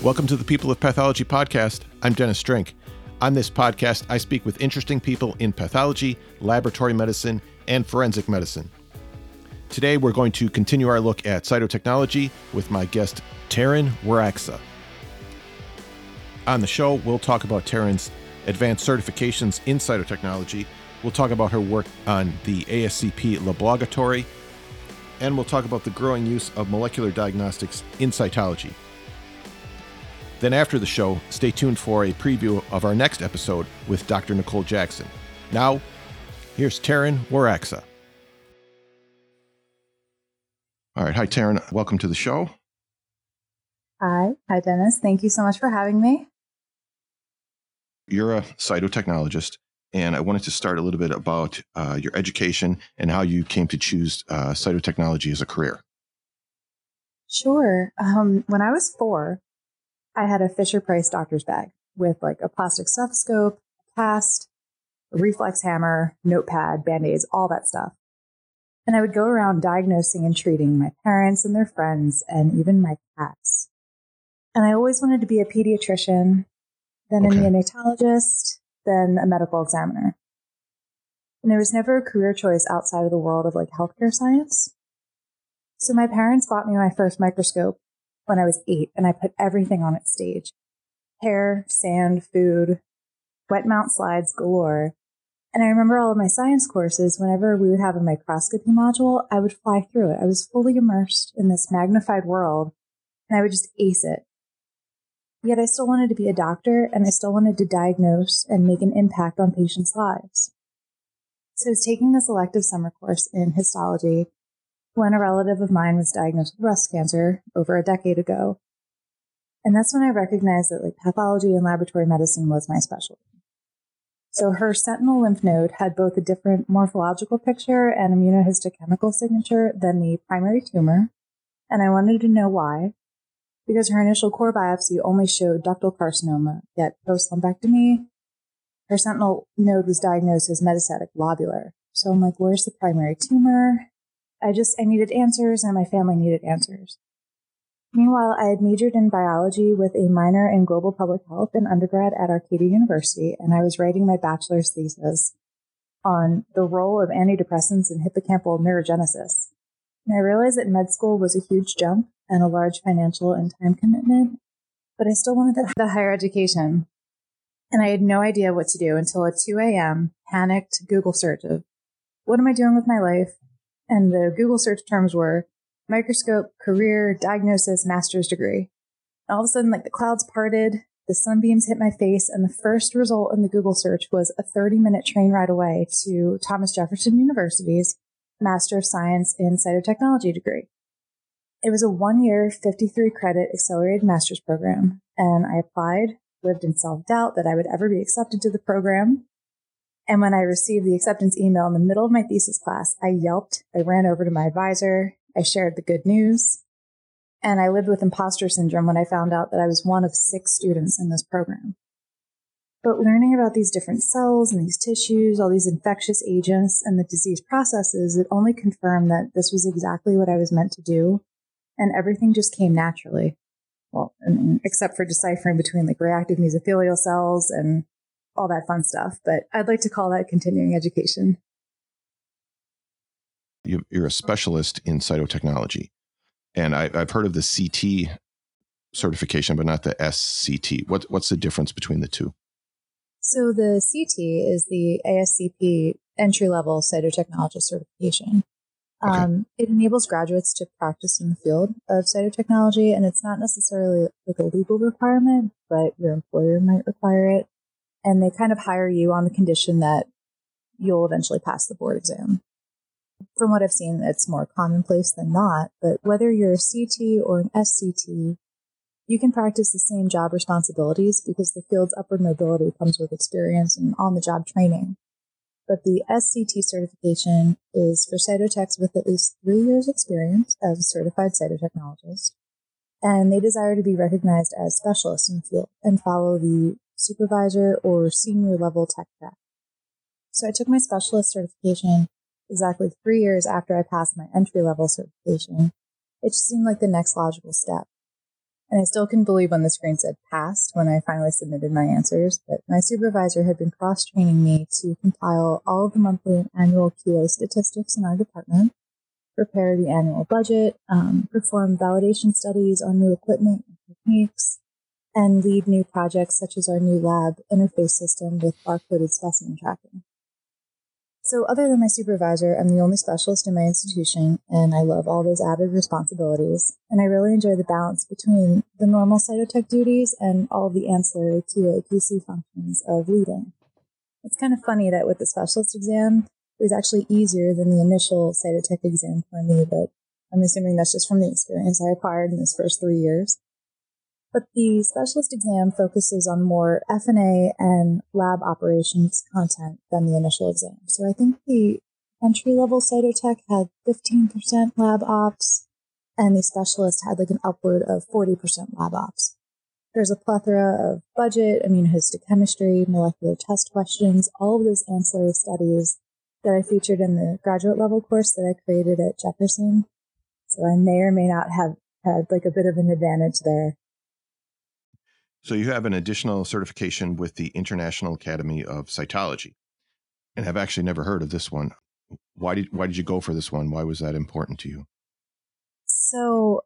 Welcome to the People of Pathology podcast. I'm Dennis Strink. On this podcast, I speak with interesting people in pathology, laboratory medicine, and forensic medicine. Today, we're going to continue our look at cytotechnology with my guest, Taryn Waraksa. On the show, we'll talk about Taryn's advanced certifications in cytotechnology. We'll talk about her work on the ASCP lablogatory, and we'll talk about the growing use of molecular diagnostics in cytology. Then after the show, stay tuned for a preview of our next episode with Dr. Nicole Jackson. Now, here's Taryn Waraksa. All right. Hi, Taryn. Welcome to the show. Hi. Hi, Dennis. Thank you so much for having me. You're a cytotechnologist, and I wanted to start a little bit about your education and how you came to choose cytotechnology as a career. Sure. When I was 4, I had a Fisher Price doctor's bag with like a plastic stethoscope, a cast, a reflex hammer, notepad, Band-Aids, all that stuff. And I would go around diagnosing and treating my parents and their friends and even my cats. And I always wanted to be a pediatrician, then a neonatologist, then a medical examiner. And there was never a career choice outside of the world of like healthcare science. So my parents bought me my first microscope when I was 8, and I put everything on its stage. Hair, sand, food, wet mount slides galore. And I remember all of my science courses, whenever we would have a microscopy module, I would fly through it. I was fully immersed in this magnified world, and I would just ace it. Yet I still wanted to be a doctor, and I still wanted to diagnose and make an impact on patients' lives. So I was taking this elective summer course in histology when a relative of mine was diagnosed with breast cancer over a decade ago. And that's when I recognized that like pathology and laboratory medicine was my specialty. So her sentinel lymph node had both a different morphological picture and immunohistochemical signature than the primary tumor. And I wanted to know why, because her initial core biopsy only showed ductal carcinoma, yet post-lumpectomy, her sentinel node was diagnosed as metastatic lobular. So I'm like, where's the primary tumor? I needed answers, and my family needed answers. Meanwhile, I had majored in biology with a minor in global public health in undergrad at Arcadia University, and I was writing my bachelor's thesis on the role of antidepressants in hippocampal neurogenesis. And I realized that med school was a huge jump and a large financial and time commitment, but I still wanted the higher education. And I had no idea what to do until a 2 a.m. panicked Google search of, what am I doing with my life? And the Google search terms were microscope, career, diagnosis, master's degree. And all of a sudden, like the clouds parted, the sunbeams hit my face, and the first result in the Google search was a 30-minute train ride away to Thomas Jefferson University's Master of Science in Cytotechnology degree. It was a 1-year, 53-credit accelerated master's program, and I applied, lived in self-doubt that I would ever be accepted to the program. And when I received the acceptance email in the middle of my thesis class, I yelped, I ran over to my advisor, I shared the good news, and I lived with imposter syndrome when I found out that I was one of 6 students in this program. But learning about these different cells and these tissues, all these infectious agents and the disease processes, it only confirmed that this was exactly what I was meant to do, and everything just came naturally. Well, except for deciphering between like reactive mesothelial cells and all that fun stuff, but I'd like to call that continuing education. You're a specialist in cytotechnology, and I've heard of the CT certification, but not the SCT. What's the difference between the two? So the CT is the ASCP entry-level cytotechnologist certification. Okay. It enables graduates to practice in the field of cytotechnology, and it's not necessarily like a legal requirement, but your employer might require it. And they kind of hire you on the condition that you'll eventually pass the board exam. From what I've seen, it's more commonplace than not. But whether you're a CT or an SCT, you can practice the same job responsibilities because the field's upward mobility comes with experience and on-the-job training. But the SCT certification is for cytotechs with at least 3 years experience as a certified cytotechnologist. And they desire to be recognized as specialists in the field and follow the supervisor or senior level tech track. So I took my specialist certification exactly 3 years after I passed my entry level certification. It just seemed like the next logical step. And I still couldn't believe when the screen said passed when I finally submitted my answers, but my supervisor had been cross-training me to compile all of the monthly and annual QA statistics in our department, prepare the annual budget, perform validation studies on new equipment and techniques, and lead new projects such as our new lab interface system with barcoded specimen tracking. So other than my supervisor, I'm the only specialist in my institution, and I love all those added responsibilities. And I really enjoy the balance between the normal cytotech duties and all the ancillary QA/QC functions of leading. It's kind of funny that with the specialist exam, it was actually easier than the initial cytotech exam for me, but I'm assuming that's just from the experience I acquired in those first 3 years. But the specialist exam focuses on more F&A and lab operations content than the initial exam. So I think the entry-level cytotech had 15% lab ops, and the specialist had like an upward of 40% lab ops. There's a plethora of budget, immunohistochemistry, molecular test questions, all of those ancillary studies that I featured in the graduate level course that I created at Jefferson. So I may or may not have had like a bit of an advantage there. So you have an additional certification with the International Academy of Cytology, and I've actually never heard of this one. Why did you go for this one? Why was that important to you? So,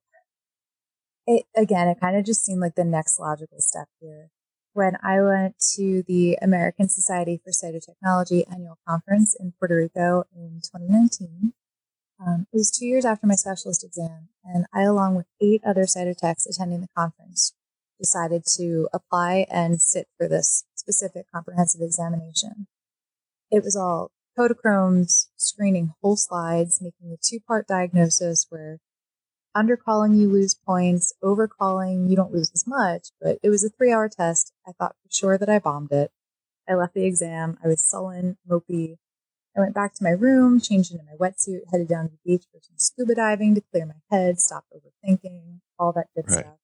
it kind of just seemed like the next logical step here. When I went to the American Society for Cytotechnology annual conference in Puerto Rico in 2019, it was 2 years after my specialist exam, and I, along with 8 other cytotechs attending the conference, decided to apply and sit for this specific comprehensive examination. It was all Kodachromes, screening whole slides, making a 2-part diagnosis where undercalling you lose points, overcalling you don't lose as much, but it was a 3-hour test. I thought for sure that I bombed it. I left the exam. I was sullen, mopey. I went back to my room, changed into my wetsuit, headed down to the beach for some scuba diving to clear my head, stop overthinking, all that good stuff.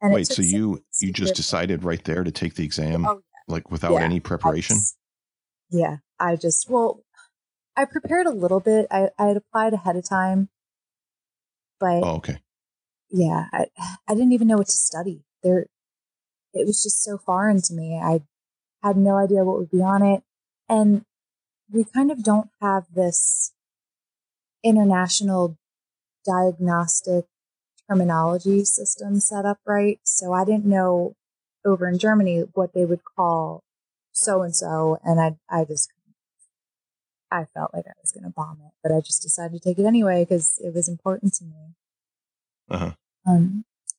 And wait, so you just decided right there to take the exam, like without any preparation? I prepared a little bit. I had applied ahead of time, but I didn't even know what to study. It was just so foreign to me. I had no idea what would be on it. And we kind of don't have this international diagnostic terminology system set up right. So I didn't know over in Germany what they would call so-and-so, and I felt like I was going to bomb it, but I just decided to take it anyway because it was important to me.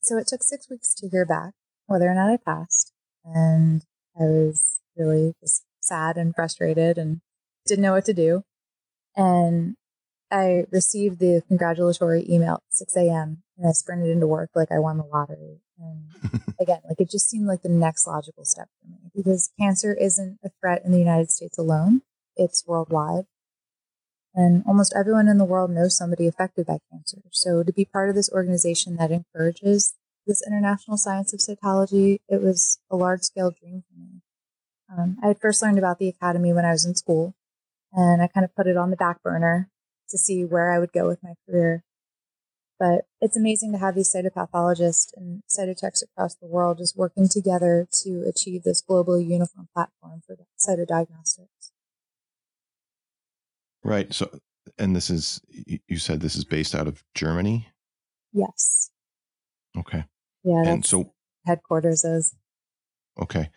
So it took 6 weeks to hear back whether or not I passed, and I was really just sad and frustrated and didn't know what to do. And I received the congratulatory email at 6 a.m. and I sprinted into work like I won the lottery. And again, like it just seemed like the next logical step for me because cancer isn't a threat in the United States alone. It's worldwide. And almost everyone in the world knows somebody affected by cancer. So to be part of this organization that encourages this international science of cytology, it was a large-scale dream for me. I had first learned about the academy when I was in school, and I kind of put it on the back burner to see where I would go with my career. But it's amazing to have these cytopathologists and cytotechs across the world just working together to achieve this globally uniform platform for cytodiagnostics. Right. So, and this is, you said this is based out of Germany? Yes. Okay. Yeah. And so headquarters is. Okay.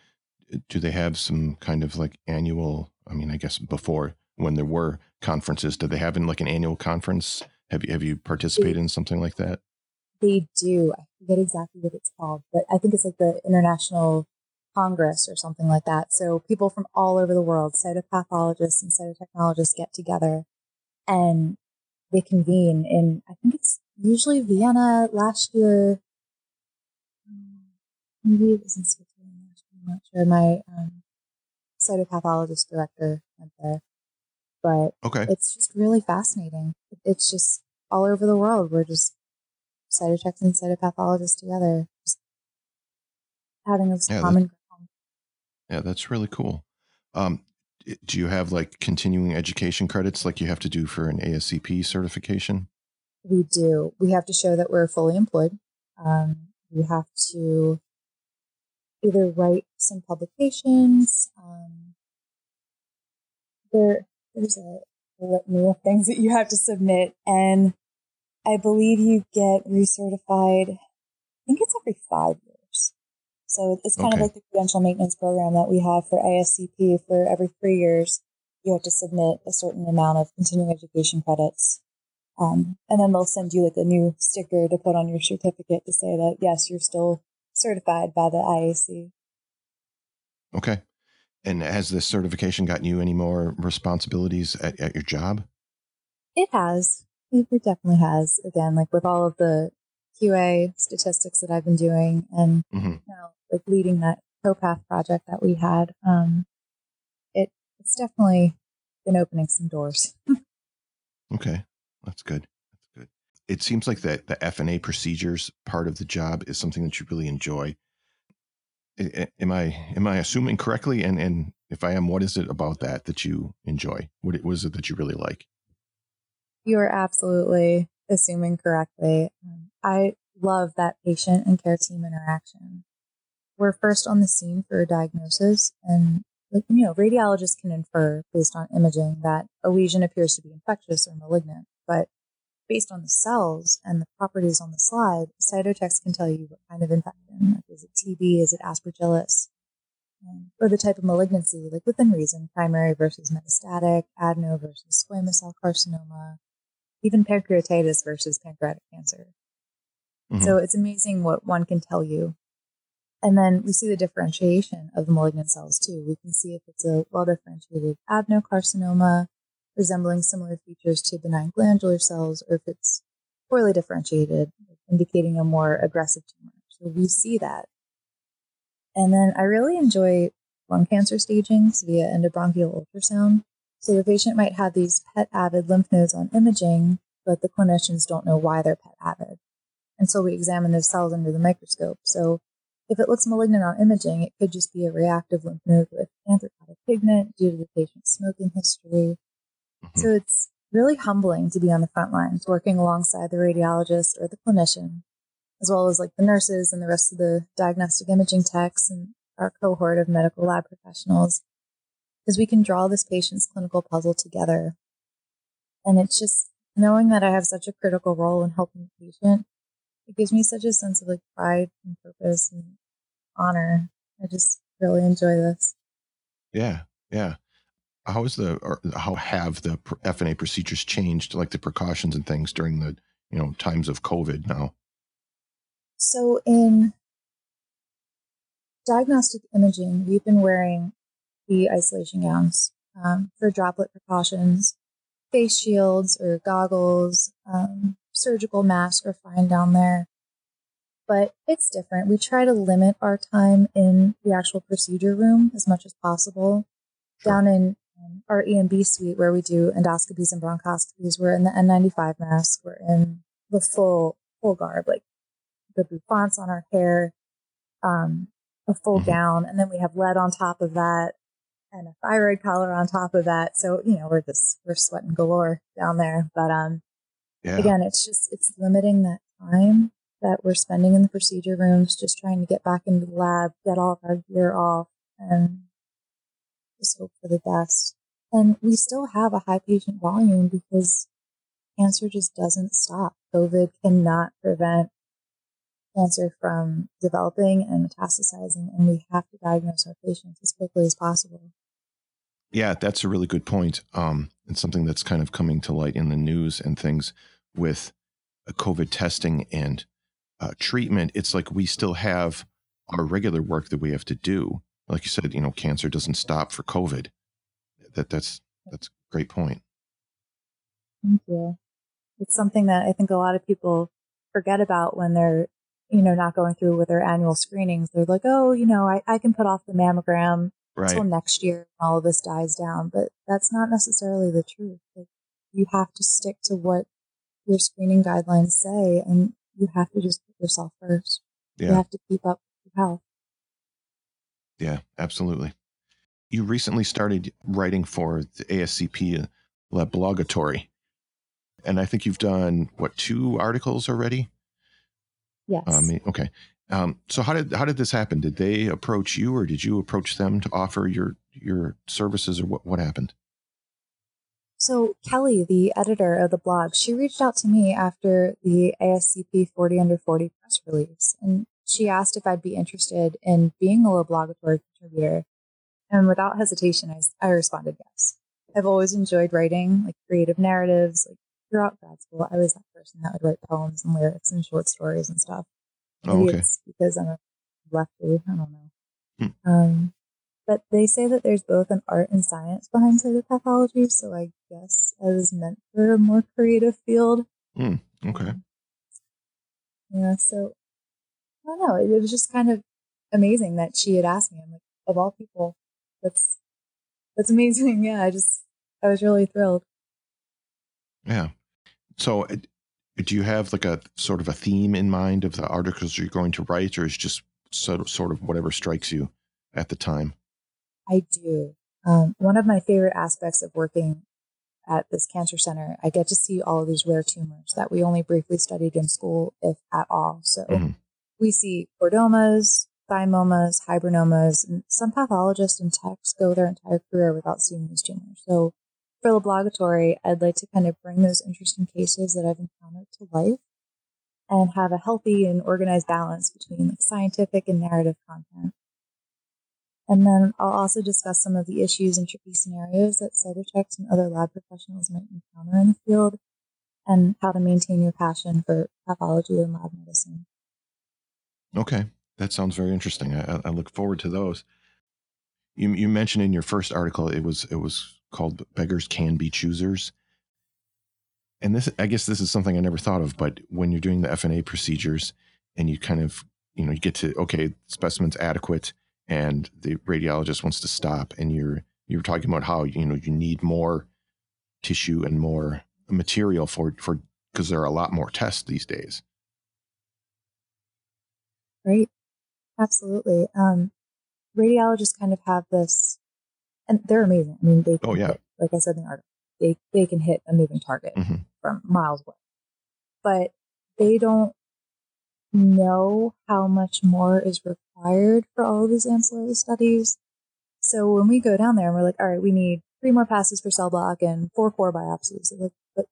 Do they have some kind of like annual, I guess before when there were conferences, did they have like an annual conference? Have you participated in something like that? They do. I forget exactly what it's called, but I think it's like the International Congress or something like that. So people from all over the world, cytopathologists and cytotechnologists get together and they convene in, I think it's usually Vienna. Last year, maybe it was in Switzerland. I'm not sure. My cytopathologist director went there. But It's just really fascinating. It's just all over the world. We're just cytotechs and cytopathologists together, just having this common ground. Yeah, that's really cool. Do you have like continuing education credits like you have to do for an ASCP certification? We do. We have to show that we're fully employed. You have to either write some publications. There's a litany of things that you have to submit, and I believe you get recertified, I think it's every 5 years. So it's kind of like the credential maintenance program that we have for ASCP. For every 3 years, you have to submit a certain amount of continuing education credits. And then they'll send you like a new sticker to put on your certificate to say that, yes, you're still certified by the IAC. Okay. And has this certification gotten you any more responsibilities at your job? It has. It definitely has. Again, like with all of the QA statistics that I've been doing and now, like leading that CoPath project that we had, it's definitely been opening some doors. Okay. That's good. That's good. It seems like the FNA procedures part of the job is something that you really enjoy. Am I assuming correctly? And if I am, what is it about that you enjoy? What is it that you really like? You are absolutely assuming correctly. I love that patient and care team interaction. We're first on the scene for a diagnosis, and radiologists can infer based on imaging that a lesion appears to be infectious or malignant. But based on the cells and the properties on the slide, cytotext can tell you what kind of infection. Like, is it TB? Is it aspergillus? Or the type of malignancy, like within reason, primary versus metastatic, adeno versus squamous cell carcinoma, even pancreatitis versus pancreatic cancer. Mm-hmm. So it's amazing what one can tell you. And then we see the differentiation of the malignant cells too. We can see if it's a well-differentiated adenocarcinoma, resembling similar features to benign glandular cells, or if it's poorly differentiated, indicating a more aggressive tumor. So we see that. And then I really enjoy lung cancer stagings via endobronchial ultrasound. So the patient might have these PET-avid lymph nodes on imaging, but the clinicians don't know why they're PET-avid until we examine those cells under the microscope. So if it looks malignant on imaging, it could just be a reactive lymph node with anthracotic pigment due to the patient's smoking history. So it's really humbling to be on the front lines, working alongside the radiologist or the clinician, as well as like the nurses and the rest of the diagnostic imaging techs and our cohort of medical lab professionals, because we can draw this patient's clinical puzzle together. And it's just knowing that I have such a critical role in helping the patient, it gives me such a sense of like pride and purpose and honor. I just really enjoy this. Yeah, yeah. How have the FNA procedures changed, like the precautions and things during the times of COVID now? So in diagnostic imaging, we've been wearing the isolation gowns for droplet precautions, face shields or goggles, surgical masks are fine down there, but it's different. We try to limit our time in the actual procedure room as much as possible. Sure. Down in our EMB suite where we do endoscopies and bronchoscopies, we're in the N95 mask, we're in the full garb, like the bouffants on our hair, a full gown, and then we have lead on top of that and a thyroid collar on top of that. So, we're sweating galore down there. But again, it's limiting that time that we're spending in the procedure rooms, just trying to get back into the lab, get all of our gear off, and just hope for the best. And we still have a high patient volume because cancer just doesn't stop. COVID cannot prevent cancer from developing and metastasizing, and we have to diagnose our patients as quickly as possible. Yeah, that's a really good point. And something that's kind of coming to light in the news and things with COVID testing and treatment. It's like we still have our regular work that we have to do. Like you said, cancer doesn't stop for COVID. That's a great point. Thank you. It's something that I think a lot of people forget about when they're, not going through with their annual screenings. They're like, I can put off the mammogram until next year when all of this dies down. But that's not necessarily the truth. Like, you have to stick to what your screening guidelines say, and you have to just put yourself first. Yeah. You have to keep up with your health. Yeah, absolutely. You recently started writing for the ASCP La Blogatory, and I think you've done 2 articles already? Yes. Okay. So how did this happen? Did they approach you, or did you approach them to offer your services, or what happened? So Kelly, the editor of the blog, she reached out to me after the ASCP 40 under 40 press release, and she asked if I'd be interested in being a loblogatory contributor. And without hesitation, I responded yes. I've always enjoyed writing, like, creative narratives. Like, throughout grad school, I was that person that would write poems and lyrics and short stories and stuff. Maybe it's because I'm a lefty, I don't know. But they say that there's both an art and science behind cytopathology, so I guess I was meant for a more creative field. Yeah, so I don't know. It was just kind of amazing that she had asked me. I'm like, of all people, that's amazing. Yeah, I was really thrilled. Yeah. So do you have like a sort of a theme in mind of the articles you're going to write, or is it just sort of whatever strikes you at the time? I do. One of my favorite aspects of working at this cancer center, I get to see all of these rare tumors that we only briefly studied in school, if at all. So we see chordomas, thymomas, hibernomas, and some pathologists and techs go their entire career without seeing these tumors. So for loblogatory, I'd like to kind of bring those interesting cases that I've encountered to life and have a healthy and organized balance between, like, scientific and narrative content. And then I'll also discuss some of the issues and tricky scenarios that cytotechs and other lab professionals might encounter in the field, and how to maintain your passion for pathology and lab medicine. Okay, that sounds very interesting. I look forward to those. You mentioned in your first article it was called "Beggars Can Be Choosers," and I guess this is something I never thought of. But when you're doing the FNA procedures, and you kind of you get to, okay, the specimen's adequate, and the radiologist wants to stop, and you're talking about how you need more tissue and more material for because there are a lot more tests these days. Right, absolutely. Radiologists kind of have this, and they're amazing. I mean, they can hit, like I said in the article, they can hit a moving target from miles away, but they don't know how much more is required for all of these ancillary studies. So when we go down there and we're like, all right, we need 3 more passes for cell block and 4 core biopsies. They're like, but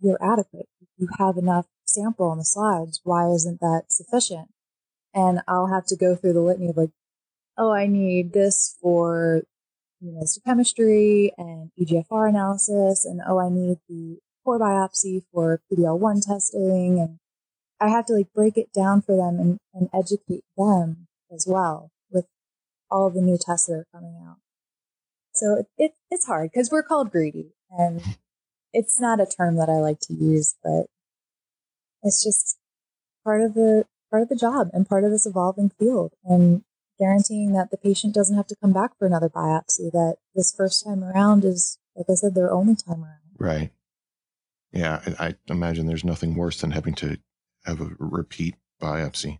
you're adequate. You have enough sample on the slides. Why isn't that sufficient? And I'll have to go through the litany of, like, oh, I need this for immunohistochemistry and EGFR analysis, and oh, I need the core biopsy for PD-L1 testing, and I have to, like, break it down for them and educate them as well with all the new tests that are coming out. So it's hard because we're called greedy, and it's not a term that I like to use, but it's just part of the job and part of this evolving field, and guaranteeing that the patient doesn't have to come back for another biopsy, that this first time around is, like I said, their only time around. Right. Yeah. I imagine there's nothing worse than having to have a repeat biopsy.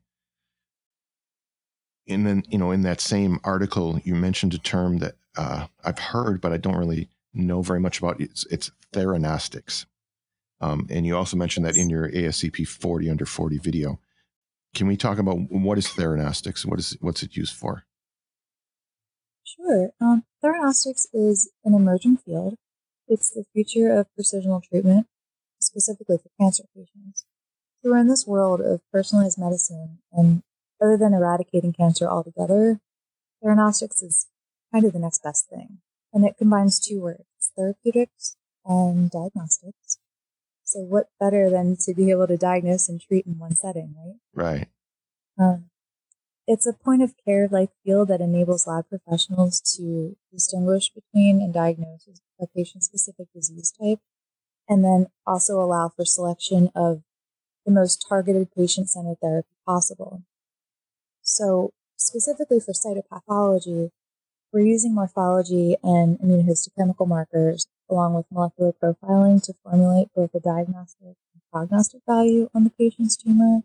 And then, in that same article, you mentioned a term that I've heard, but I don't really know very much about. It's theranostics. And you also mentioned that in your ASCP 40 under 40 video. Can we talk about what is theranostics? What's it used for? Sure. Theranostics is an emerging field. It's the future of precisional treatment, specifically for cancer patients. So we're in this world of personalized medicine, and other than eradicating cancer altogether, theranostics is kind of the next best thing. And it combines 2 words, therapeutics and diagnostics. So what better than to be able to diagnose and treat in one setting, right? Right. It's a point-of-care-like field that enables lab professionals to distinguish between and diagnose a patient-specific disease type, and then also allow for selection of the most targeted patient-centered therapy possible. So specifically for cytopathology, we're using morphology and immunohistochemical markers along with molecular profiling to formulate both the diagnostic and prognostic value on the patient's tumor,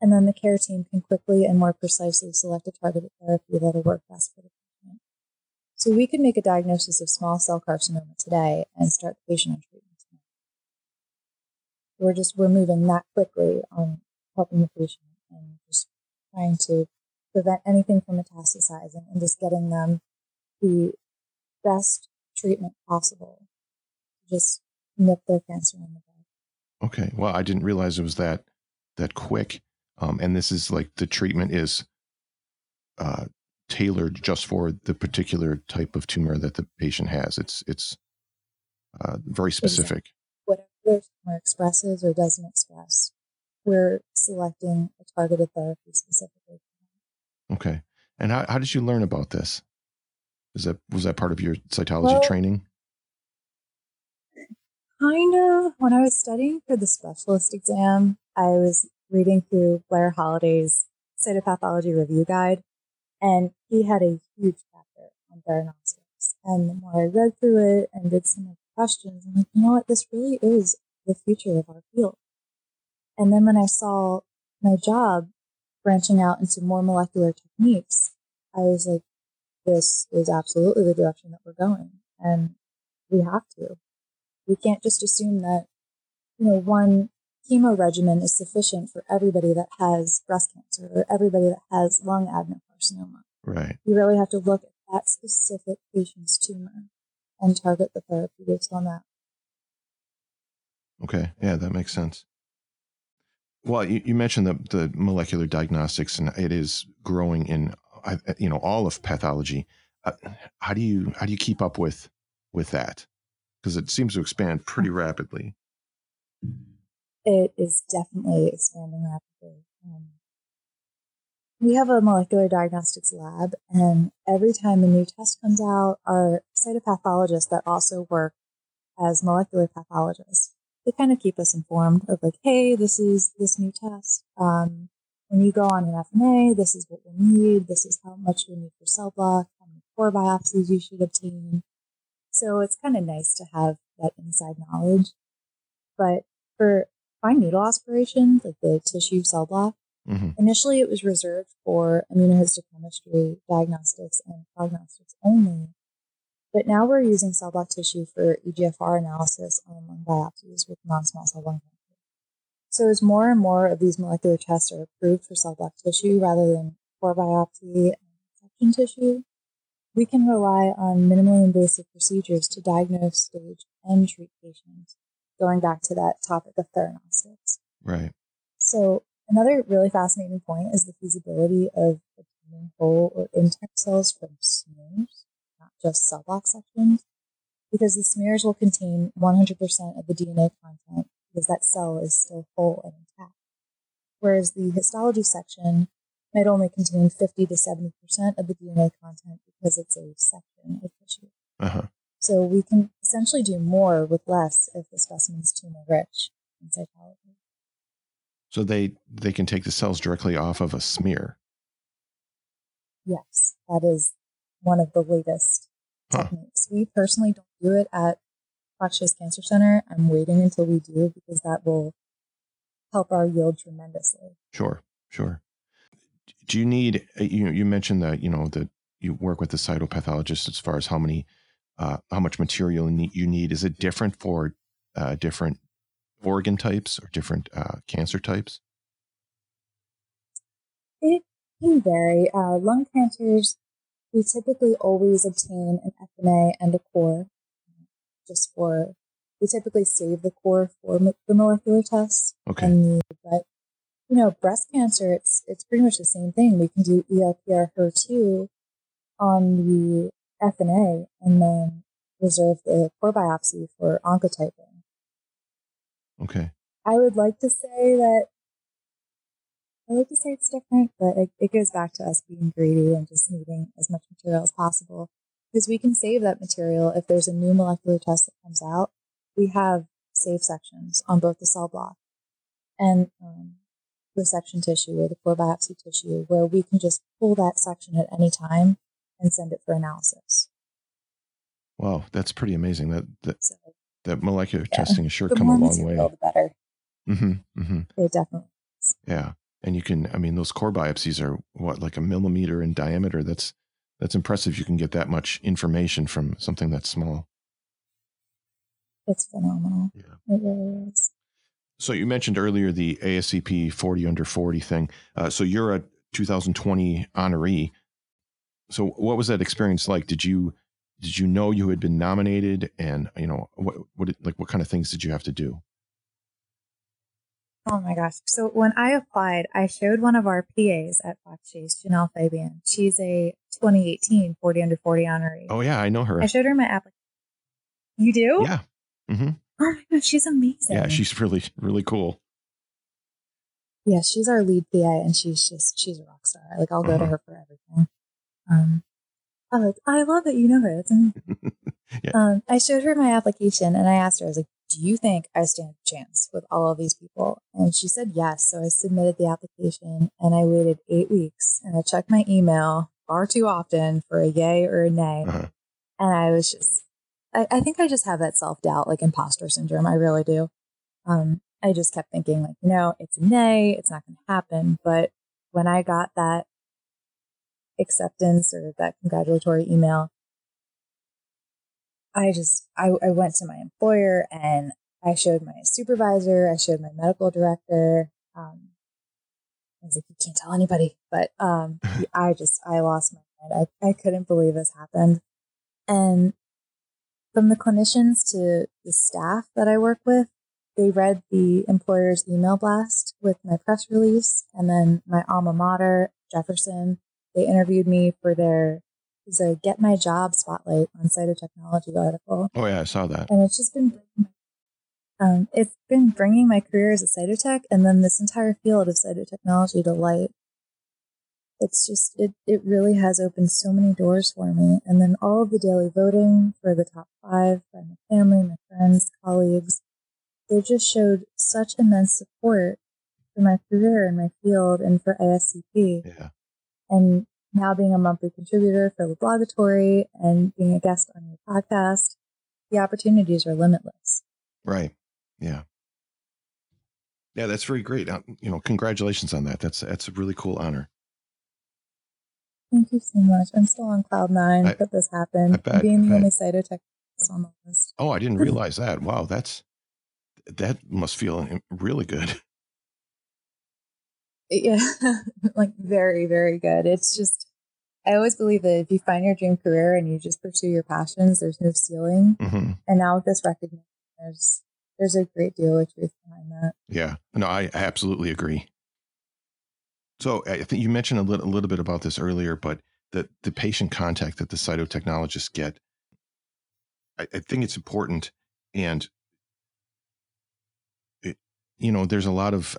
and then the care team can quickly and more precisely select a targeted therapy that'll work best for the patient. So we could make a diagnosis of small cell carcinoma today and start the patient on treatment tomorrow. We're moving that quickly on helping the patient and just trying to prevent anything from metastasizing and just getting them the best treatment possible. Just nip their cancer in the bud. Okay. Well, I didn't realize it was that quick. And this is like the treatment is tailored just for the particular type of tumor that the patient has. It's very specific. Exactly. Whatever their tumor expresses or doesn't express, we're selecting a targeted therapy specifically. Okay. And how did you learn about this? Was that part of your cytology training? Kind of. When I was studying for the specialist exam, I was reading through Blair Holliday's Cytopathology Review Guide, and he had a huge chapter on theranostics. And the more I read through it and did some of the questions, I'm like, you know what, this really is the future of our field. And then when I saw my job branching out into more molecular techniques, I was like, this is absolutely the direction that we're going, and we have to. We can't just assume that, one chemo regimen is sufficient for everybody that has breast cancer or everybody that has lung adenocarcinoma. Right. You really have to look at that specific patient's tumor and target the therapy based on that. Okay. Yeah, that makes sense. Well, you mentioned the molecular diagnostics, and it is growing in all of pathology. How do you keep up with that? Because it seems to expand pretty rapidly. It is definitely expanding rapidly. We have a molecular diagnostics lab, and every time a new test comes out, our cytopathologists that also work as molecular pathologists, they kind of keep us informed of like, hey, this is this new test. When you go on an FNA, this is what we'll need. This is how much you'll need for cell block, how many core biopsies you should obtain. So it's kind of nice to have that inside knowledge. But for fine needle aspirations, like the tissue cell block, Initially it was reserved for immunohistochemistry, diagnostics, and prognostics only. But now we're using cell block tissue for EGFR analysis on lung biopsies with non-small cell lung cancer. So as more and more of these molecular tests are approved for cell block tissue rather than core biopsy and section tissue, we can rely on minimally invasive procedures to diagnose, stage, and treat patients, going back to that topic of theranostics. Right. So another really fascinating point is the feasibility of obtaining whole or intact cells from smears, not just cell block sections, because the smears will contain 100% of the DNA content because that cell is still whole and intact, whereas the histology section might only contain 50 to 70% of the DNA content because it's a section of tissue. Uh-huh. So we can essentially do more with less if the specimen's tumor-rich in cytology. So they can take the cells directly off of a smear? Yes, that is one of the latest techniques. We personally don't do it at Fox Chase Cancer Center. I'm waiting until we do because that will help our yield tremendously. Sure. Do you need, you mentioned that, that you work with the cytopathologist as far as how much material you need. Is it different for different organ types or different cancer types? It can vary. Lung cancers, we typically always obtain an FNA and a core. We typically save the core for the molecular tests. Okay. But breast cancer, it's pretty much the same thing. We can do ELPR HER2 on the FNA and then reserve the core biopsy for oncotyping. Okay. I would like to say it's different, but it goes back to us being greedy and just needing as much material as possible because we can save that material. If there's a new molecular test that comes out, we have save sections on both the cell block and the section tissue or the core biopsy tissue where we can just pull that section at any time and send it for analysis. Wow, that's pretty amazing. That molecular testing has sure come a long way. The better. Mm-hmm. It definitely is. Yeah, and you can. Those core biopsies are what, like a millimeter in diameter. That's impressive. You can get that much information from something that's small. It's phenomenal. Yeah. It really is. So you mentioned earlier the ASCP 40 under 40 thing. So you're a 2020 honoree. So what was that experience like? Did you know you had been nominated, and you know what kind of things did you have to do? Oh my gosh. So when I applied, I showed one of our PAs at Fox Chase, Janelle Fabian. She's a 2018 40 under 40 honoree. Oh yeah, I know her. I showed her my application. You do? Yeah. Mm-hmm. Oh my gosh, she's amazing. Yeah, she's really, really cool. Yeah, she's our lead PA, and she's a rock star. Like, I'll go to her for everything. I love that you know her. That's amazing. Yeah. I showed her my application, and I asked her, I was like, do you think I stand a chance with all of these people? And she said yes. So I submitted the application, and I waited 8 weeks, and I checked my email far too often for a yay or a nay. Uh-huh. And I was just, I think I just have that self-doubt, like imposter syndrome. I really do. I just kept thinking, like, no, it's a nay, it's not going to happen. But when I got that acceptance or that congratulatory email, I went to my employer, and I showed my supervisor, I showed my medical director. I was like, you can't tell anybody, but I lost my mind. I couldn't believe this happened. And from the clinicians to the staff that I work with, they read the employer's email blast with my press release, and then my alma mater, Jefferson, they interviewed me for their Get My Job Spotlight on Cytotechnology article. Oh yeah, I saw that. And it's just been, bringing my career as a cytotech and then this entire field of cytotechnology to light. It's just, it really has opened so many doors for me. And then all of the daily voting for the top 5 by my family, my friends, colleagues, they just showed such immense support for my career and my field and for ASCP. Yeah. And now being a monthly contributor for the Blogatory and being a guest on your podcast, the opportunities are limitless. Right. Yeah. Yeah, that's very great. You know, congratulations on that. That's a really cool honor. Thank you so much. I'm still on cloud 9 that this happened. I bet, being the only cytotech on the list. Oh, I didn't realize that. Wow, that must feel really good. Yeah, like very, very good. It's just, I always believe that if you find your dream career and you just pursue your passions, there's no ceiling. Mm-hmm. And now with this recognition, there's a great deal of truth behind that. Yeah, no, I absolutely agree. So I think you mentioned a little bit about this earlier, but the patient contact that the cytotechnologists get, I think it's important. And, you know, there's a lot of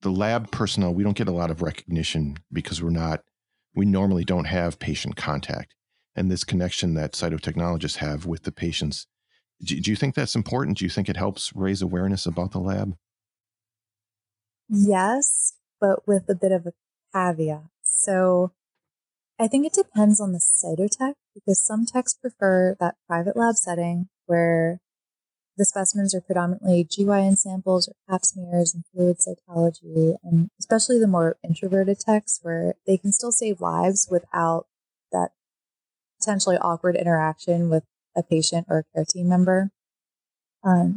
the lab personnel, we don't get a lot of recognition because we normally don't have patient contact and this connection that cytotechnologists have with the patients. Do you think that's important? Do you think it helps raise awareness about the lab? Yes, but with a bit of a caveat. So I think it depends on the cytotech, because some techs prefer that private lab setting where the specimens are predominantly GYN samples or pap smears and fluid cytology, and especially the more introverted techs where they can still save lives without that potentially awkward interaction with a patient or a care team member.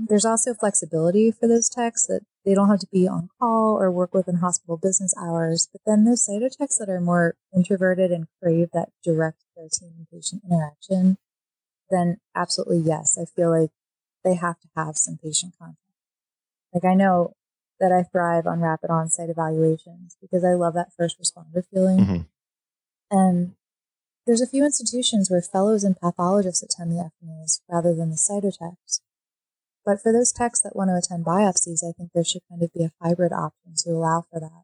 There's also flexibility for those techs that they don't have to be on call or work within hospital business hours. But then those cytotechs that are more introverted and crave that direct care team and patient interaction, then absolutely yes, I feel like they have to have some patient contact. Like, I know that I thrive on rapid on-site evaluations because I love that first responder feeling. Mm-hmm. And there's a few institutions where fellows and pathologists attend the FNAs rather than the cytotechs. But for those techs that want to attend biopsies, I think there should kind of be a hybrid option to allow for that.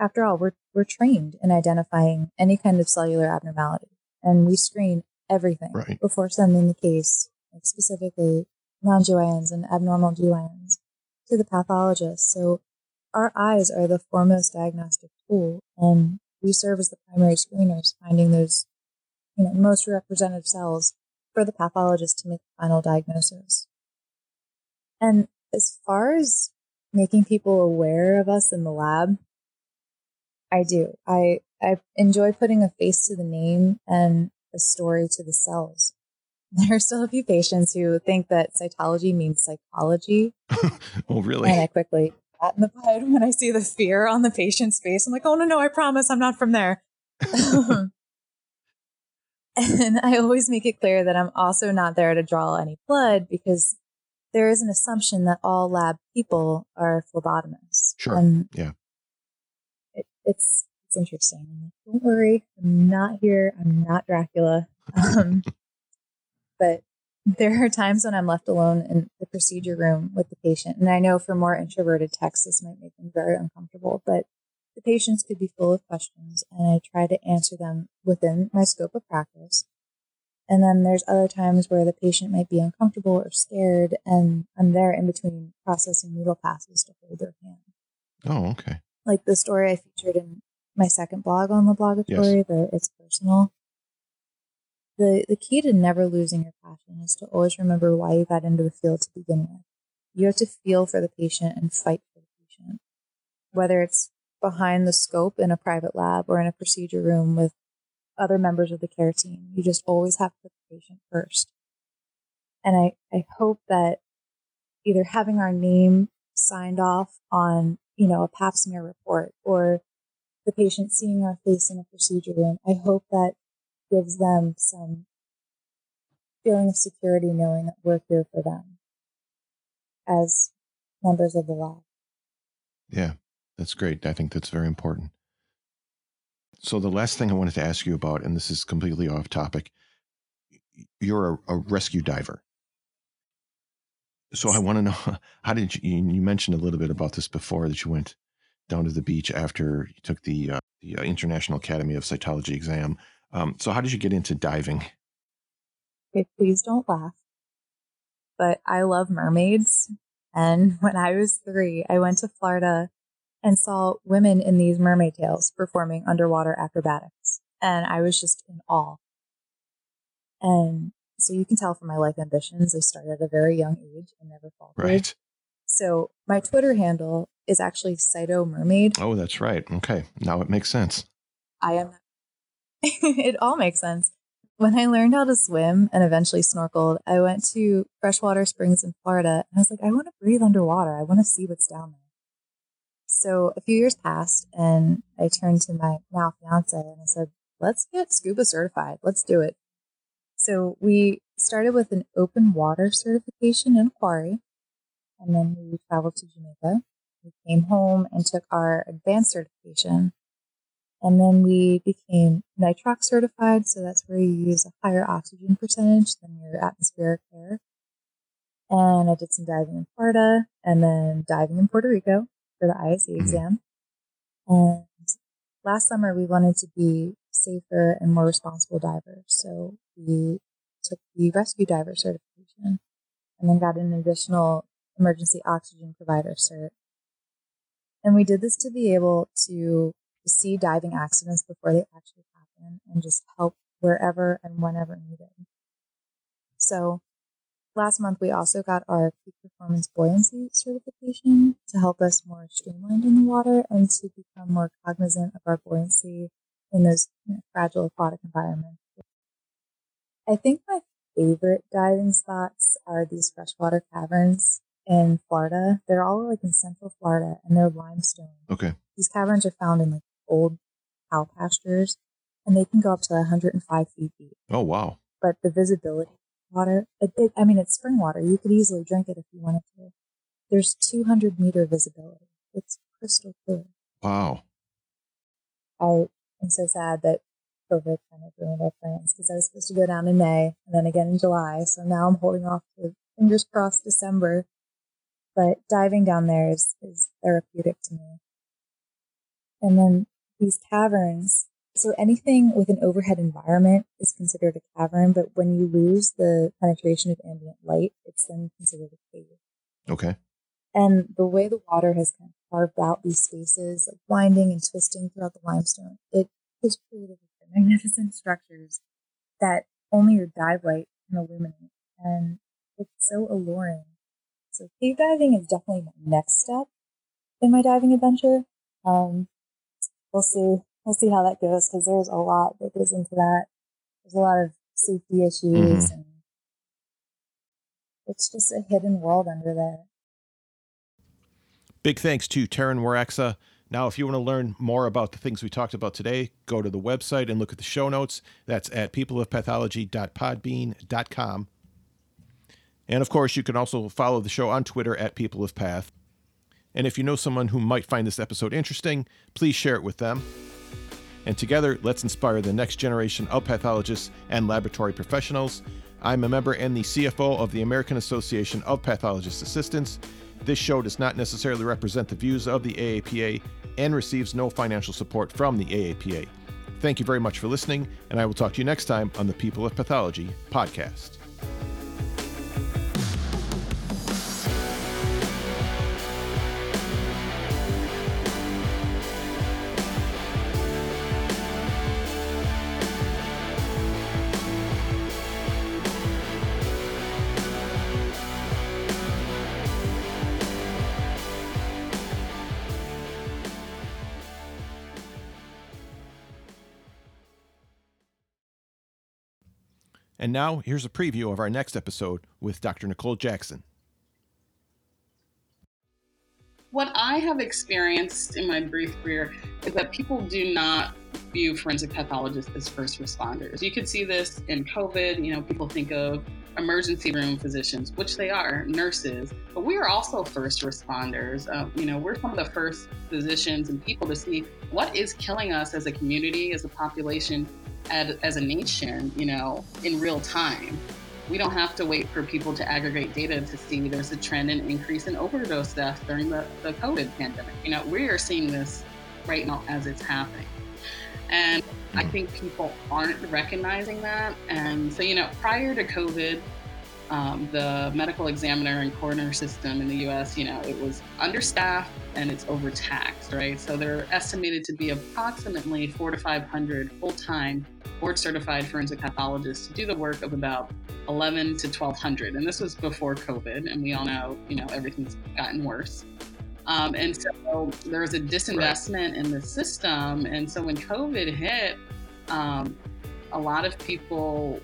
After all, we're trained in identifying any kind of cellular abnormality, and we screen everything before sending the case, like specifically non-GYNs and abnormal GYNs, to the pathologist. So our eyes are the foremost diagnostic tool, and we serve as the primary screeners, finding those, you know, most representative cells for the pathologist to make the final diagnosis. And as far as making people aware of us in the lab, I do. I enjoy putting a face to the name and a story to the cells. There are still a few patients who think that cytology means psychology. Oh, really? And I quickly pat in the butt when I see the fear on the patient's face. I'm like, oh, no, I promise I'm not from there. And I always make it clear that I'm also not there to draw any blood, because there is an assumption that all lab people are phlebotomists. Sure. And yeah. It's interesting. Don't worry. I'm not here. I'm not Dracula. But there are times when I'm left alone in the procedure room with the patient. And I know for more introverted techs, this might make them very uncomfortable, but the patients could be full of questions, and I try to answer them within my scope of practice. And then there's other times where the patient might be uncomfortable or scared, and I'm there in between processing needle passes to hold their hand. Oh, okay. Like the story I featured in my second blog on the blogatory, yes. The It's Personal. The key to never losing your passion is to always remember why you got into the field to begin with. You have to feel for the patient and fight for the patient, whether it's behind the scope in a private lab or in a procedure room with other members of the care team. You just always have to put the patient first. And I hope that either having our name signed off on, you know, a pap smear report, or the patient seeing our face in a procedure room, I hope that gives them some feeling of security, knowing that we're here for them as members of the lab. Yeah, that's great. I think that's very important. So the last thing I wanted to ask you about, and this is completely off topic, you're a rescue diver. So I want to know, how did you mentioned a little bit about this before, that you went down to the beach after you took the International Academy of Cytology exam. So how did you get into diving? Okay, please don't laugh, but I love mermaids. And when I was 3, I went to Florida and saw women in these mermaid tails performing underwater acrobatics. And I was just in awe. And so you can tell from my life ambitions, I started at a very young age and never faltered. Right. So my Twitter handle is actually Cyto Mermaid. Oh, that's right. Okay. Now it makes sense. I am. It all makes sense. When I learned how to swim and eventually snorkeled, I went to freshwater springs in Florida. And I was like, I want to breathe underwater. I want to see what's down there. So a few years passed, and I turned to my now fiance and I said, let's get scuba certified. Let's do it. So we started with an open water certification in a quarry, and then we traveled to Jamaica. We came home and took our advanced certification, and then we became nitrox certified. So that's where you use a higher oxygen percentage than your atmospheric air. And I did some diving in Florida and then diving in Puerto Rico for the ISA exam. And last summer we wanted to be safer and more responsible divers. So we took the rescue diver certification and then got an additional emergency oxygen provider cert. And we did this to be able to see diving accidents before they actually happen and just help wherever and whenever needed. So last month, we also got our peak performance buoyancy certification to help us more streamlined in the water and to become more cognizant of our buoyancy in those fragile aquatic environments. I think my favorite diving spots are these freshwater caverns in Florida. They're all like in central Florida, and they're limestone. Okay. These caverns are found in like old cow pastures, and they can go up to 105 feet deep. Oh, wow. But the visibility water, it's spring water. You could easily drink it if you wanted to. There's 200-meter visibility. It's crystal clear. Wow. I am so sad that COVID kind of ruined our plans, because I was supposed to go down in May and then again in July. So now I'm holding off to, fingers crossed, December. But diving down there is therapeutic to me. And then these caverns, so anything with an overhead environment is considered a cavern, but when you lose the penetration of ambient light, it's then considered a cave. Okay. And the way the water has kind of carved out these spaces, like winding and twisting throughout the limestone, it is created with magnificent structures that only your dive light can illuminate. And it's so alluring. So cave diving is definitely my next step in my diving adventure. We'll see how that goes, because there's a lot that goes into that. There's a lot of safety issues, and it's just a hidden world under there. Big thanks to Taryn Waraksa. Now, if you want to learn more about the things we talked about today, go to the website and look at the show notes. That's at peopleofpathology.podbean.com. And of course, you can also follow the show on Twitter at People of Path. And if you know someone who might find this episode interesting, please share it with them. And together, let's inspire the next generation of pathologists and laboratory professionals. I'm a member and the CFO of the American Association of Pathologist Assistants. This show does not necessarily represent the views of the AAPA and receives no financial support from the AAPA. Thank you very much for listening, and I will talk to you next time on the People of Pathology podcast. And now, here's a preview of our next episode with Dr. Nicole Jackson. What I have experienced in my brief career is that people do not view forensic pathologists as first responders. You could see this in COVID. You know, people think of emergency room physicians, which they are, nurses, but we are also first responders. We're some of the first physicians and people to see what is killing us as a community, as a population, as a nation, in real time. We don't have to wait for people to aggregate data to see there's a trend and increase in overdose death during the COVID pandemic. We are seeing this right now as it's happening. And I think people aren't recognizing that. And so, prior to COVID, the medical examiner and coroner system in the U.S., it was understaffed and it's overtaxed, right? So they're estimated to be approximately 400 to 500 full-time board-certified forensic pathologists to do the work of about 1,100 to 1,200. And this was before COVID, and we all know, everything's gotten worse. And so there was a disinvestment in the system. And so when COVID hit, a lot of people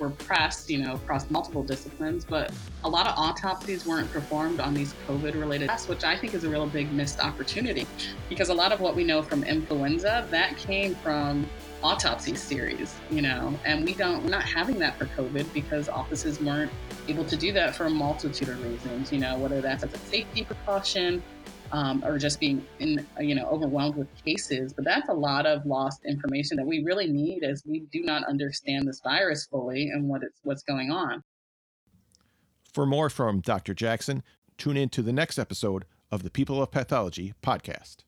were pressed, across multiple disciplines, but a lot of autopsies weren't performed on these COVID-related deaths, which I think is a real big missed opportunity, because a lot of what we know from influenza, that came from autopsy series, and we're not having that for COVID because offices weren't able to do that for a multitude of reasons, whether that's a safety precaution, or just being overwhelmed with cases. But that's a lot of lost information that we really need, as we do not understand this virus fully and what's going on. For more from Dr. Jackson, tune in to the next episode of the People of Pathology podcast.